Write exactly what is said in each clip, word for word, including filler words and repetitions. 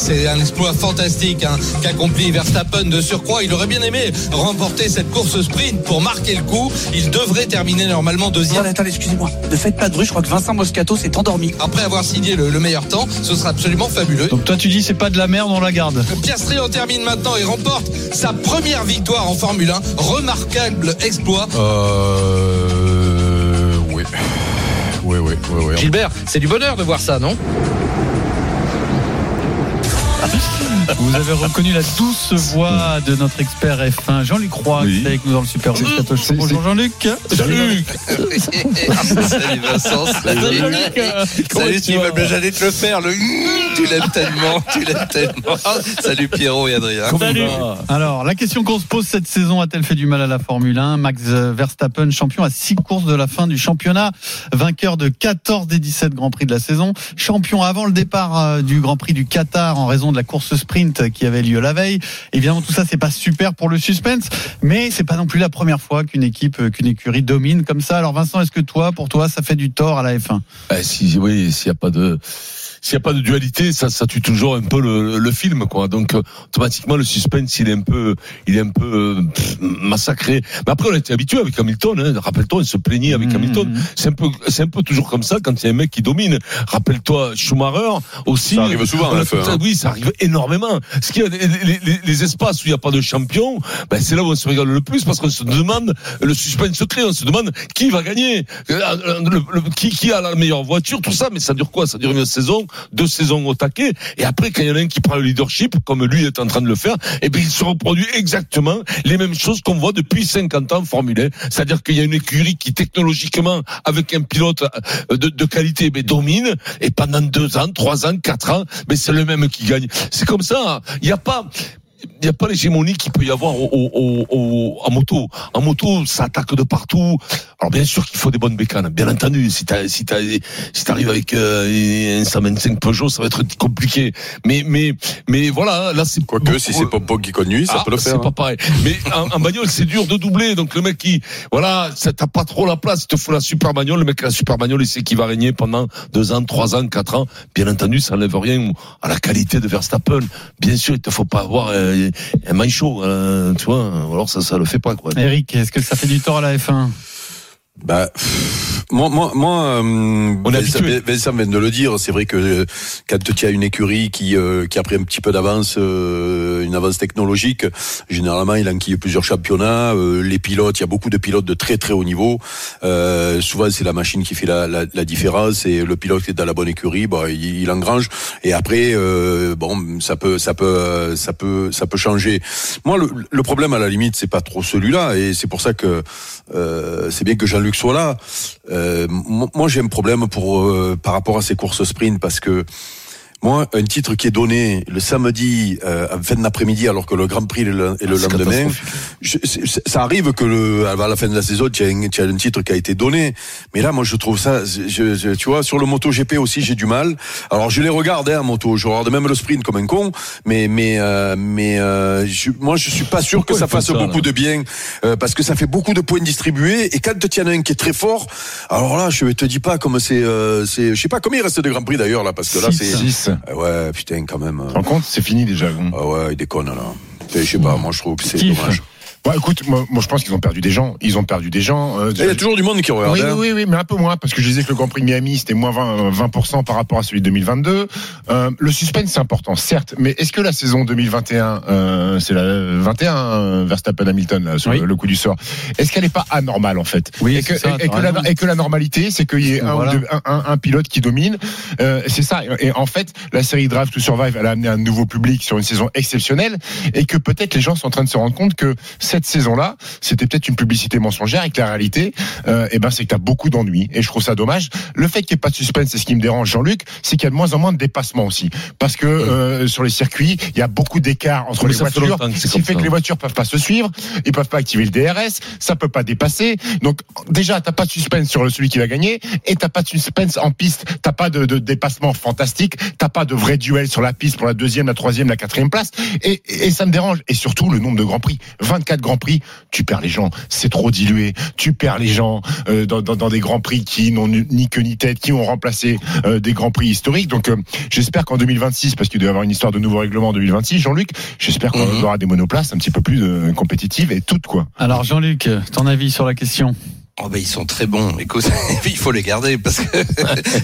C'est un exploit fantastique hein, qu'accomplit Verstappen de surcroît. Il aurait bien aimé remporter cette course sprint pour marquer le coup. Il devrait terminer normalement deuxième. Attends, attends, excusez-moi, ne faites pas de bruit, je crois que Vincent Moscato s'est endormi. Après avoir signé le, le meilleur temps, ce sera absolument fabuleux. Donc toi tu dis c'est pas de la merde, on la garde. Piastri en termine maintenant et remporte sa première victoire en Formule un. Remarquable exploit. Euh... Oui. Oui, oui, oui, oui. Gilbert, c'est du bonheur de voir ça, non ? Vous avez reconnu la douce voix de notre expert F un, Jean-Luc Roy, oui. Qui est avec nous dans le Super Moscato Show. Bonjour Jean-Luc. Jean-Luc. Salut Vincent. Salut Jean-Luc. Salut, tu vas bien, j'allais te le faire. Le... Tu l'aimes tellement, tu l'aimes tellement. Salut Pierrot et Adrien. Salut. Alors, la question qu'on se pose cette saison, a-t-elle fait du mal à la Formule un ? Max Verstappen, champion à six courses de la fin du championnat, vainqueur de quatorze des dix-sept Grands Prix de la saison, champion avant le départ du Grand Prix du Qatar en raison de la course sprint qui avait lieu la veille. Évidemment, tout ça, c'est pas super pour le suspense, mais c'est pas non plus la première fois qu'une équipe, qu'une écurie domine comme ça. Alors, Vincent, est-ce que toi, pour toi, ça fait du tort à la F un ? Eh, si, oui, s'il n'y a pas de, s'il n'y a pas de dualité, ça, ça tue toujours un peu le, le film, quoi. Donc, automatiquement, le suspense, il est un peu, il est un peu pff, massacré. Mais après, on était habitué avec Hamilton. Hein. Rappelle-toi, on se plaignait avec mmh. Hamilton. C'est un peu, c'est un peu toujours comme ça quand il y a un mec qui domine. Rappelle-toi, Schumacher aussi. Ça arrive souvent à la F un. Hein. Oui, ça arrive énormément. Ce qui, les, les, les espaces où il n'y a pas de champion, ben c'est là où on se régale le plus parce qu'on se demande, le suspense se crée, on se demande qui va gagner, le, le, qui, qui a la meilleure voiture, tout ça, mais ça dure quoi ? Ça dure une saison, deux saisons au taquet, et après quand il y en a un qui prend le leadership, comme lui est en train de le faire, et bien il se reproduit exactement les mêmes choses qu'on voit depuis cinquante ans en Formule un, c'est-à-dire qu'il y a une écurie qui technologiquement, avec un pilote de, de qualité, mais domine, et pendant deux ans, trois ans, quatre ans, mais c'est le même qui gagne. C'est comme ça. Il n'y a pas, il y a pas l'hégémonie qu'il peut y avoir au, au, au, en moto. En moto, ça attaque de partout. Alors bien sûr qu'il faut des bonnes bécanes, bien entendu. Si t'as, si t'as, si t'arrives avec euh, un cent vingt-cinq Peugeot, ça va être compliqué. Mais, mais, mais voilà, là c'est quoique bon, si c'est Popo qui conduit, ça ah, peut le faire. C'est pas pareil. Mais en, en bagnole, c'est dur de doubler. Donc le mec qui, voilà, ça, t'as pas trop la place. Il te faut la super bagnole. Le mec la super bagnole, il sait qu'il va régner pendant deux ans, trois ans, quatre ans. Bien entendu, ça n'enlève rien à la qualité de Verstappen. Bien sûr, il te faut pas avoir euh, un manchot, euh, tu vois, alors ça, ça le fait pas, quoi. Eric, est-ce que ça fait du tort à la F un ? Bah, pff, moi, moi, moi, euh, on Vincent, Vincent vient de le dire. C'est vrai que euh, quand tu as une écurie qui euh, qui a pris un petit peu d'avance, euh, une avance technologique, généralement il enquille plusieurs championnats. Euh, les pilotes, il y a beaucoup de pilotes de très très haut niveau. Euh, souvent c'est la machine qui fait la, la, la différence et le pilote qui est dans la bonne écurie, bah il, il engrange. Et après, euh, bon, ça peut, ça peut, ça peut, ça peut changer. Moi, le, le problème à la limite, c'est pas trop celui-là et c'est pour ça que euh, c'est bien que Jean Luc soit là. Euh, moi, j'ai un problème pour euh, par rapport à ces courses sprint parce que moi, un titre qui est donné le samedi euh, en fin d'après-midi, alors que le Grand Prix est le, est le ah, lendemain, je, ça arrive que le, à la fin de la saison, tu as, un, tu as un titre qui a été donné. Mais là, moi, je trouve ça, je, je, tu vois, sur le MotoGP aussi, j'ai du mal. Alors, je les regarde, hein, moto, je regarde même le sprint comme un con, mais, mais, euh, mais euh, je, moi, je suis pas sûr Pourquoi que ça fasse ça, beaucoup de bien, euh, parce que ça fait beaucoup de points distribués. Et quand tu en as un qui est très fort, alors là, je te dis pas comme c'est, euh, c'est, je sais pas combien il reste de Grand Prix d'ailleurs là, parce que là, c'est. six Ouais, putain, quand même. Tu te rends compte, c'est fini déjà. Ah ouais, ils déconnent, là. Je sais pas, moi, je trouve que c'est dommage. Bah, écoute, moi, moi, je pense qu'ils ont perdu des gens. Ils ont perdu des gens. Euh, il y a toujours du monde qui regarde. Oui, hein. oui, oui, mais un peu moins, parce que je disais que le Grand Prix de Miami, c'était moins vingt pour cent par rapport à celui de deux mille vingt-deux. Euh, le suspense, c'est important, certes, mais est-ce que la saison deux mille vingt et un, euh, c'est la vingt et un Verstappen-Hamilton, là, sur oui. le coup du sort, est-ce qu'elle n'est pas anormale, en fait ? Oui, et que, ça, et, et, que la, et que la normalité, c'est qu'il y ait un, voilà. ou deux, un, un, un pilote qui domine. Euh, c'est ça. Et, et en fait, la série Drive to Survive, elle a amené un nouveau public sur une saison exceptionnelle, et que peut-être les gens sont en train de se rendre compte que cette saison-là, c'était peut-être une publicité mensongère et que la réalité, euh, eh ben, c'est que t'as beaucoup d'ennuis. Et je trouve ça dommage. Le fait qu'il n'y ait pas de suspense, c'est ce qui me dérange, Jean-Luc, c'est qu'il y a de moins en moins de dépassements aussi. Parce que, euh, sur les circuits, il y a beaucoup d'écart entre les voitures. Ce qui fait que les voitures peuvent pas se suivre. Ils peuvent pas activer le D R S. Ça peut pas dépasser. Donc, déjà, t'as pas de suspense sur celui qui va gagner. Et t'as pas de suspense en piste. T'as pas de, de dépassement fantastique. T'as pas de vrai duel sur la piste pour la deuxième, la troisième, la quatrième place. Et, et ça me dérange. Et surtout, le nombre de grands prix. vingt-quatre grands prix. Tu perds les gens. C'est trop dilué. Tu perds les gens, euh, dans, dans, dans des grands prix qui n'ont ni queue ni tête, qui ont remplacé, euh, des grands prix historiques. Donc, euh, j'espère qu'en deux mille vingt-six, parce qu'il doit y avoir une histoire de nouveau règlement en deux mille vingt-six, Jean-Luc, j'espère qu'on mmh. aura des monoplaces un petit peu plus euh, compétitives et toutes, quoi. Alors, Jean-Luc, ton avis sur la question? Oh ben ils sont très bons. Écoute, il faut les garder parce que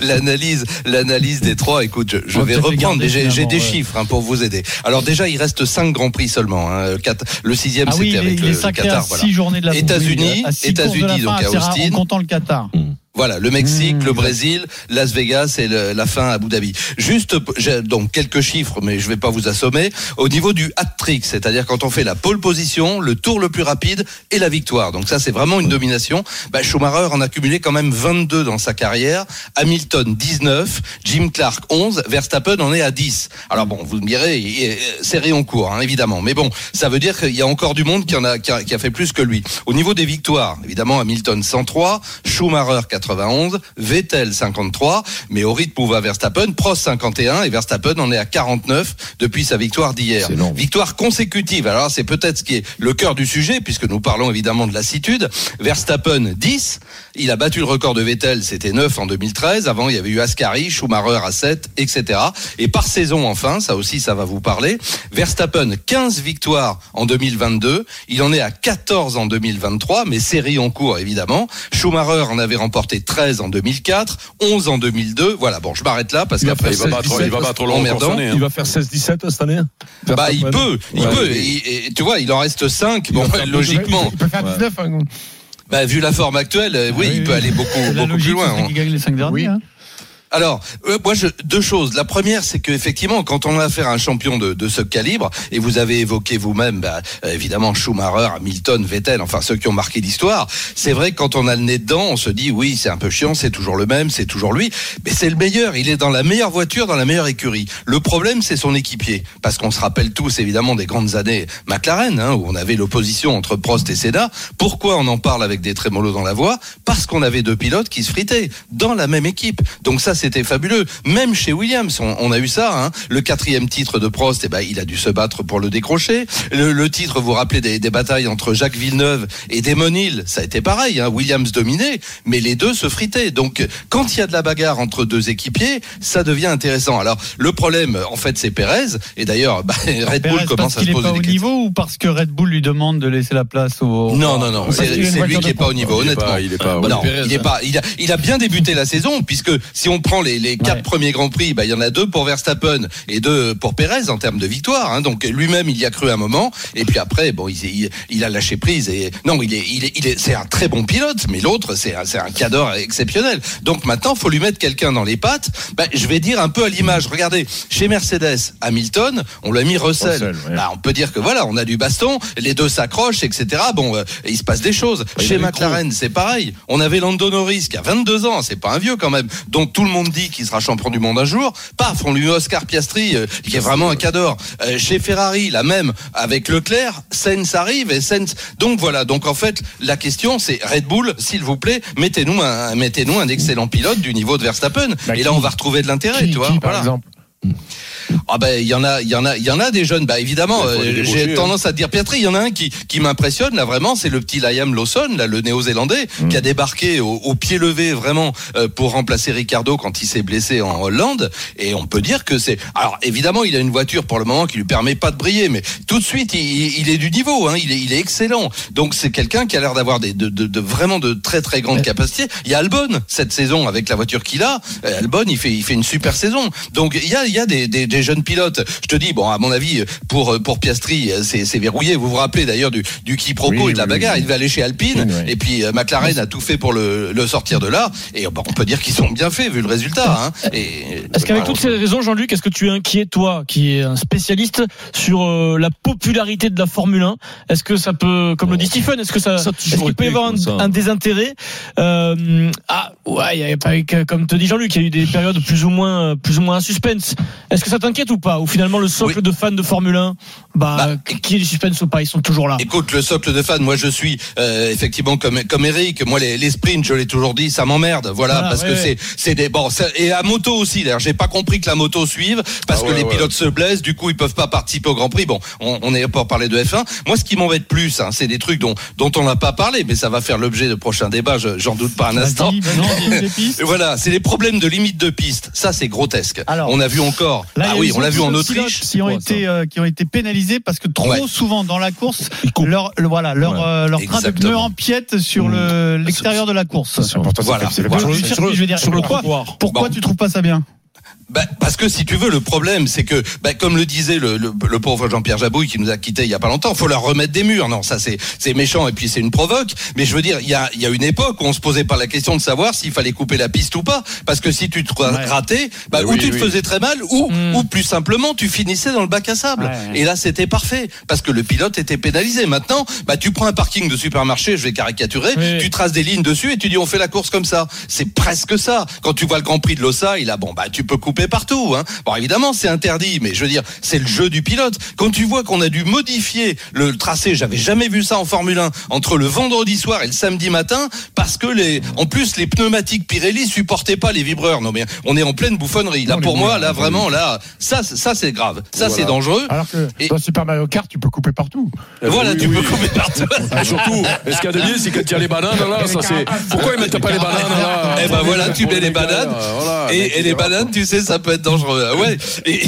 l'analyse, l'analyse des trois. Écoute, je, je vais reprendre. J'ai, j'ai des chiffres hein, pour vous aider. Alors déjà, il reste cinq grands prix seulement. Hein. Quatre, le sixième, ah oui, c'était les, avec les le, le Qatar. Voilà. Six journées de la États-Unis, oui, États-Unis, donc à Austin. En comptant le Qatar. Hmm. Voilà, le Mexique, mmh. le Brésil, Las Vegas et le, la fin à Abu Dhabi. Juste, j'ai donc quelques chiffres, mais je vais pas vous assommer. Au niveau du hat-trick, c'est-à-dire quand on fait la pole position, le tour le plus rapide et la victoire. Donc ça, c'est vraiment une domination. Bah, Schumacher en a cumulé quand même vingt-deux dans sa carrière. Hamilton, dix-neuf. Jim Clark, onze. Verstappen en est à dix. Alors bon, vous me direz, serré en cours, hein, évidemment. Mais bon, ça veut dire qu'il y a encore du monde qui en a, qui a, qui a fait plus que lui. Au niveau des victoires, évidemment, Hamilton, cent trois. Schumacher, quatre-vingt-onze, Vettel cinquante-trois, mais au rythme où va Verstappen, Prost cinquante et un et Verstappen en est à quarante-neuf depuis sa victoire d'hier. Victoire consécutive, alors c'est peut-être ce qui est le cœur du sujet puisque nous parlons évidemment de lassitude. Verstappen dix, il a battu le record de Vettel, c'était neuf en deux mille treize, avant il y avait eu Ascari, Schumacher à sept, et cetera. Et par saison enfin, ça aussi ça va vous parler, Verstappen quinze victoires en deux mille vingt-deux, il en est à quatorze en deux mille vingt-trois, mais série en cours évidemment. Schumacher en avait remporté treize en deux mille quatre, onze en deux mille deux. Voilà, bon, je m'arrête là parce qu'après il va battre il va battre l'emmerdant. Il va faire seize dix-sept cette année. Bah il peut, il peut et tu vois, il en reste cinq. Bon, logiquement, il peut faire dix-neuf. Bah vu la forme actuelle, oui, il peut aller beaucoup beaucoup plus loin. Il gagne les cinq derniers. Alors, euh, moi, je, deux choses. La première, c'est que effectivement, quand on a affaire à un champion de, de ce calibre, et vous avez évoqué vous-même, bah, évidemment, Schumacher, Hamilton, Vettel, enfin ceux qui ont marqué l'histoire, c'est vrai que quand on a le nez dedans, on se dit, oui, c'est un peu chiant, c'est toujours le même, c'est toujours lui, mais c'est le meilleur, il est dans la meilleure voiture, dans la meilleure écurie. Le problème, c'est son équipier, parce qu'on se rappelle tous, évidemment, des grandes années McLaren, hein, où on avait l'opposition entre Prost et Senna. Pourquoi on en parle avec des trémolos dans la voix? Parce qu'on avait deux pilotes qui se fritaient dans la même équipe. Donc ça, c'était fabuleux. Même chez Williams, on, on a eu ça. Hein. Le quatrième titre de Prost, eh ben, il a dû se battre pour le décrocher. Le, le titre, vous vous rappelez des, des batailles entre Jacques Villeneuve et Damon Hill, ça a été pareil. Hein. Williams dominait, mais les deux se fritaient. Donc, quand il y a de la bagarre entre deux équipiers, ça devient intéressant. Alors, le problème, en fait, c'est Perez. Et d'ailleurs, bah, Red Bull Perez, commence à se poser des questions. Parce qu'il n'est pas au niveau ou parce que Red Bull lui demande de laisser la place au... Non, non, non. C'est, c'est, c'est lui qui n'est pas au niveau, honnêtement. Il n'est pas, pas. Il a, il a bien débuté la saison, puisque si on prend les, les quatre ouais. premiers Grands Prix, bah, il y en a deux pour Verstappen et deux pour Perez en termes de victoire. Hein. Donc lui-même, il y a cru un moment. Et puis après, bon, il, il, il a lâché prise. Et non, il est, il est, il est, c'est un très bon pilote, mais l'autre, c'est un, c'est un cadre exceptionnel. Donc maintenant, faut lui mettre quelqu'un dans les pattes. Bah, je vais dire un peu à l'image. Regardez, chez Mercedes, Hamilton, on l'a mis Russell. Russell ouais. Bah, on peut dire que voilà, on a du baston, les deux s'accrochent, et cetera. Bon, euh, il se passe des choses. Ouais, chez McLaren, c'est pareil. On avait Lando Norris qui a vingt-deux ans, c'est pas un vieux quand même. Donc tout le monde On dit qu'il sera champion du monde un jour. Paf, on lui met Oscar Piastri, euh, qui est vraiment un cador. Euh, chez Ferrari, la même avec Leclerc, Sainz arrive et Sainz. Donc voilà. Donc en fait, la question c'est Red Bull, s'il vous plaît, mettez-nous un, mettez-nous un excellent pilote du niveau de Verstappen. Bah, et qui, là, on va retrouver de l'intérêt, qui, tu vois. Qui, par voilà. exemple. Ah ben il y en a il y en a il y en a des jeunes, bah évidemment euh, j'ai tendance à te dire Piastri, il y en a un qui qui m'impressionne là vraiment, c'est le petit Liam Lawson là, le néo-zélandais mmh. qui a débarqué au, au pied levé vraiment euh, pour remplacer Ricardo quand il s'est blessé en Hollande, et on peut dire que c'est, alors évidemment il a une voiture pour le moment qui lui permet pas de briller, mais tout de suite il, il est du niveau hein, il est il est excellent. Donc c'est quelqu'un qui a l'air d'avoir des de, de, de vraiment de très très grandes ouais. capacités. Il y a Albon cette saison avec la voiture qu'il a, Albon il fait il fait une super saison. Donc il y a il y a des des, des jeunes jeune pilote. Je te dis, bon, à mon avis, pour, pour Piastri, c'est, c'est verrouillé. Vous vous rappelez d'ailleurs du, du quiproquo oui, et de la oui, bagarre. Oui. Il devait aller chez Alpine. Oui, oui. Et puis euh, McLaren oui. a tout fait pour le, le sortir de là. Et bah, on peut dire qu'ils sont bien faits vu le résultat. Hein. Et, est-ce qu'avec toutes ces raisons, Jean-Luc, est-ce que tu es inquiet, toi, qui es un spécialiste sur euh, la popularité de la Formule un? Est-ce que ça peut, comme bon, le dit Stephen, est-ce que ça, ça est-ce qu'il peut y avoir un, un désintérêt? Euh, ah, ouais, y a, comme te dit Jean-Luc, il y a eu des périodes plus ou moins, plus ou moins à suspense. Est-ce que ça t'inquiète ou pas? Ou finalement, le socle oui. de fans de Formule un, bah, bah qu'il y ait du suspense ou pas, ils sont toujours là. Écoute, le socle de fans, moi, je suis, euh, effectivement, comme, comme Eric, moi, les, les sprints, je l'ai toujours dit, ça m'emmerde. Voilà, voilà parce ouais, que ouais. c'est, c'est des, bon, ça, et à moto aussi, d'ailleurs, j'ai pas compris que la moto suive, parce ah ouais, que les ouais. pilotes se blessent, du coup, ils peuvent pas participer au Grand Prix. Bon, on, on est pas parlé de F un. Moi, ce qui m'embête plus, hein, c'est des trucs dont, dont on n'a pas parlé, mais ça va faire l'objet de prochains débats, je, j'en doute pas un instant. Dit, ben non, voilà, c'est les problèmes de limite de piste. Ça, c'est grotesque. Alors, on a vu encore. Là, ah oui, on l'a vu en Autriche. Qui ont, été, euh, qui ont été pénalisés parce que trop ouais. souvent dans la course, leur, le, voilà, leur, ouais. euh, leur train de pneus empiète sur le, l'extérieur de la course. C'est important. Voilà. C'est voilà. Sur, sur, je veux dire, sur le pourquoi, pourquoi bon. tu trouves pas ça bien? Bah, parce que si tu veux, le problème, c'est que, bah, comme le disait le, le, le pauvre Jean-Pierre Jabouille qui nous a quittés il y a pas longtemps, faut leur remettre des murs. Non, ça c'est, c'est méchant et puis c'est une provoque. Mais je veux dire, il y a, il y a une époque où on se posait pas la question de savoir s'il fallait couper la piste ou pas, parce que si tu te ouais. ratais, bah, oui, ou tu oui. te faisais très mal, ou, mmh. ou plus simplement, tu finissais dans le bac à sable. Ouais. Et là, c'était parfait, parce que le pilote était pénalisé. Maintenant, bah, tu prends un parking de supermarché, je vais caricaturer, oui. tu traces des lignes dessus et tu dis on fait la course comme ça. C'est presque ça. Quand tu vois le Grand Prix de Losa, il a bon, bah, tu peux couper partout, hein. Bon, évidemment, c'est interdit, mais je veux dire, c'est le jeu du pilote. Quand tu vois qu'on a dû modifier le tracé, j'avais jamais vu ça en Formule un, entre le vendredi soir et le samedi matin, parce que les, en plus, les pneumatiques Pirelli supportaient pas les vibreurs. Non, mais on est en pleine bouffonnerie. Là, pour moi, là, vraiment, là, ça, ça, c'est grave. Ça, voilà. c'est dangereux. Alors que, et... dans Super Mario Kart, tu peux couper partout. Voilà, oui, tu oui, peux oui. couper partout. Et surtout, ce qu'il y a de mieux, c'est que tu as les bananes, là, ça, c'est, pourquoi ils mettent pas les bananes, là? Eh ben, voilà, tu mets les bananes. Et, et les bananes, tu sais, ça peut être dangereux. Ouais. Et,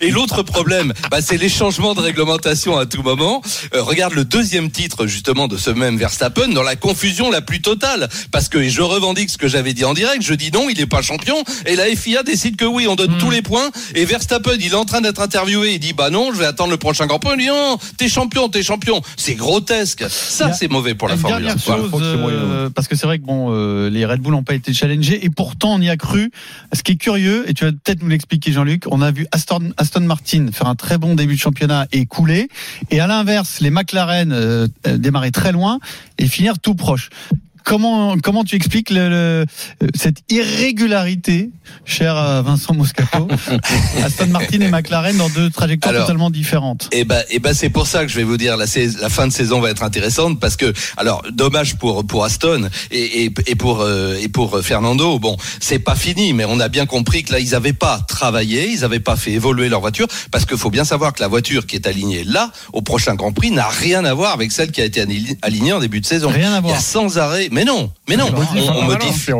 et l'autre problème, bah, c'est les changements de réglementation à tout moment. Euh, regarde le deuxième titre, justement, de ce même Verstappen, dans la confusion la plus totale. Parce que, et je revendique ce que j'avais dit en direct, je dis non, il n'est pas champion. Et la F I A décide que oui, on donne mmh. tous les points. Et Verstappen, il est en train d'être interviewé. Il dit, bah non, je vais attendre le prochain Grand Prix. Il dit, non, t'es champion, t'es champion. C'est grotesque. Ça, c'est mauvais pour la Formule un. Dernière chose, euh, parce que c'est vrai que bon, euh, les Red Bull n'ont pas été challengés. Et pourtant, on y a cru. Ce qui est curieux, et tu vas peut-être nous l'expliquer, Jean-Luc, on a vu Aston, Aston Martin faire un très bon début de championnat et couler, et à l'inverse les McLaren euh, démarrer très loin et finir tout proche. Comment, comment tu expliques le, le, cette irrégularité, cher Vincent Moscato, Aston Martin et McLaren dans deux trajectoires alors, totalement différentes? Eh ben, eh ben, c'est pour ça que je vais vous dire, la, la fin de saison va être intéressante parce que, alors, dommage pour pour Aston et, et, et pour euh, et pour Fernando. Bon, c'est pas fini, mais on a bien compris que là, ils n'avaient pas travaillé, ils n'avaient pas fait évoluer leur voiture, parce qu'il faut bien savoir que la voiture qui est alignée là au prochain Grand Prix n'a rien à voir avec celle qui a été alignée en début de saison. Rien à voir. Il y a sans arrêt. Mais non, mais non, on, on modifie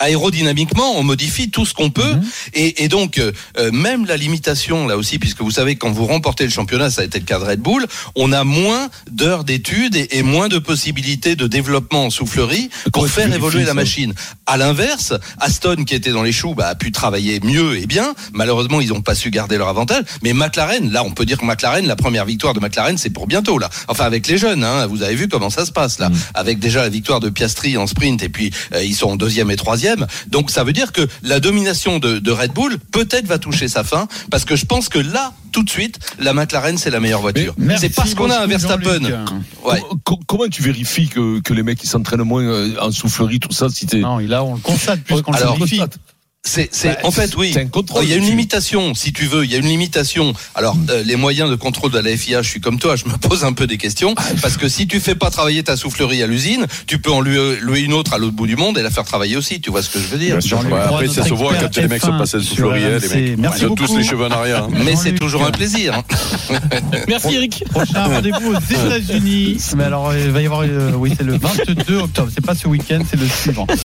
aérodynamiquement, on modifie tout ce qu'on peut, mmh. et, et donc euh, même la limitation là aussi, puisque vous savez quand vous remportez le championnat, ça a été le cas de Red Bull, on a moins d'heures d'études et, et moins de possibilités de développement en soufflerie pour Confus, faire évoluer la machine. À l'inverse, Aston qui était dans les choux, bah, a pu travailler mieux et bien. Malheureusement, ils n'ont pas su garder leur avantage. Mais McLaren, là, on peut dire que McLaren, la première victoire de McLaren, c'est pour bientôt là. Enfin, avec les jeunes, hein, vous avez vu comment ça se passe là, mmh. avec déjà la victoire de Piastri en sprint, et puis euh, ils sont en deuxième et troisième. Donc ça veut dire que la domination de, de Red Bull peut-être va toucher sa fin, parce que je pense que là, tout de suite, la McLaren c'est la meilleure voiture. Merci, c'est parce qu'on a un Verstappen. Ouais. Comment, comment tu vérifies que, que les mecs ils s'entraînent moins en soufflerie, tout ça, si t'es... Non, là on le constate plus qu'on Alors, le vérifie. C'est, c'est, bah, en fait, oui. Il y a une limitation, si tu veux. Il y a une limitation. Alors, euh, les moyens de contrôle de la F I A, je suis comme toi, je me pose un peu des questions. Parce que si tu fais pas travailler ta soufflerie à l'usine, tu peux en louer, louer une autre à l'autre bout du monde et la faire travailler aussi. Tu vois ce que je veux dire? Bien sûr. Bah, après, ça se voit quand les mecs se passent à la soufflerie. Les mecs, merci ils ont tous les cheveux en arrière. Hein. Mais c'est toujours un plaisir. Merci, Eric. Prochain rendez-vous aux États-Unis. Mais alors, il va y avoir, euh, oui, c'est le vingt-deux octobre. C'est pas ce week-end, c'est le suivant.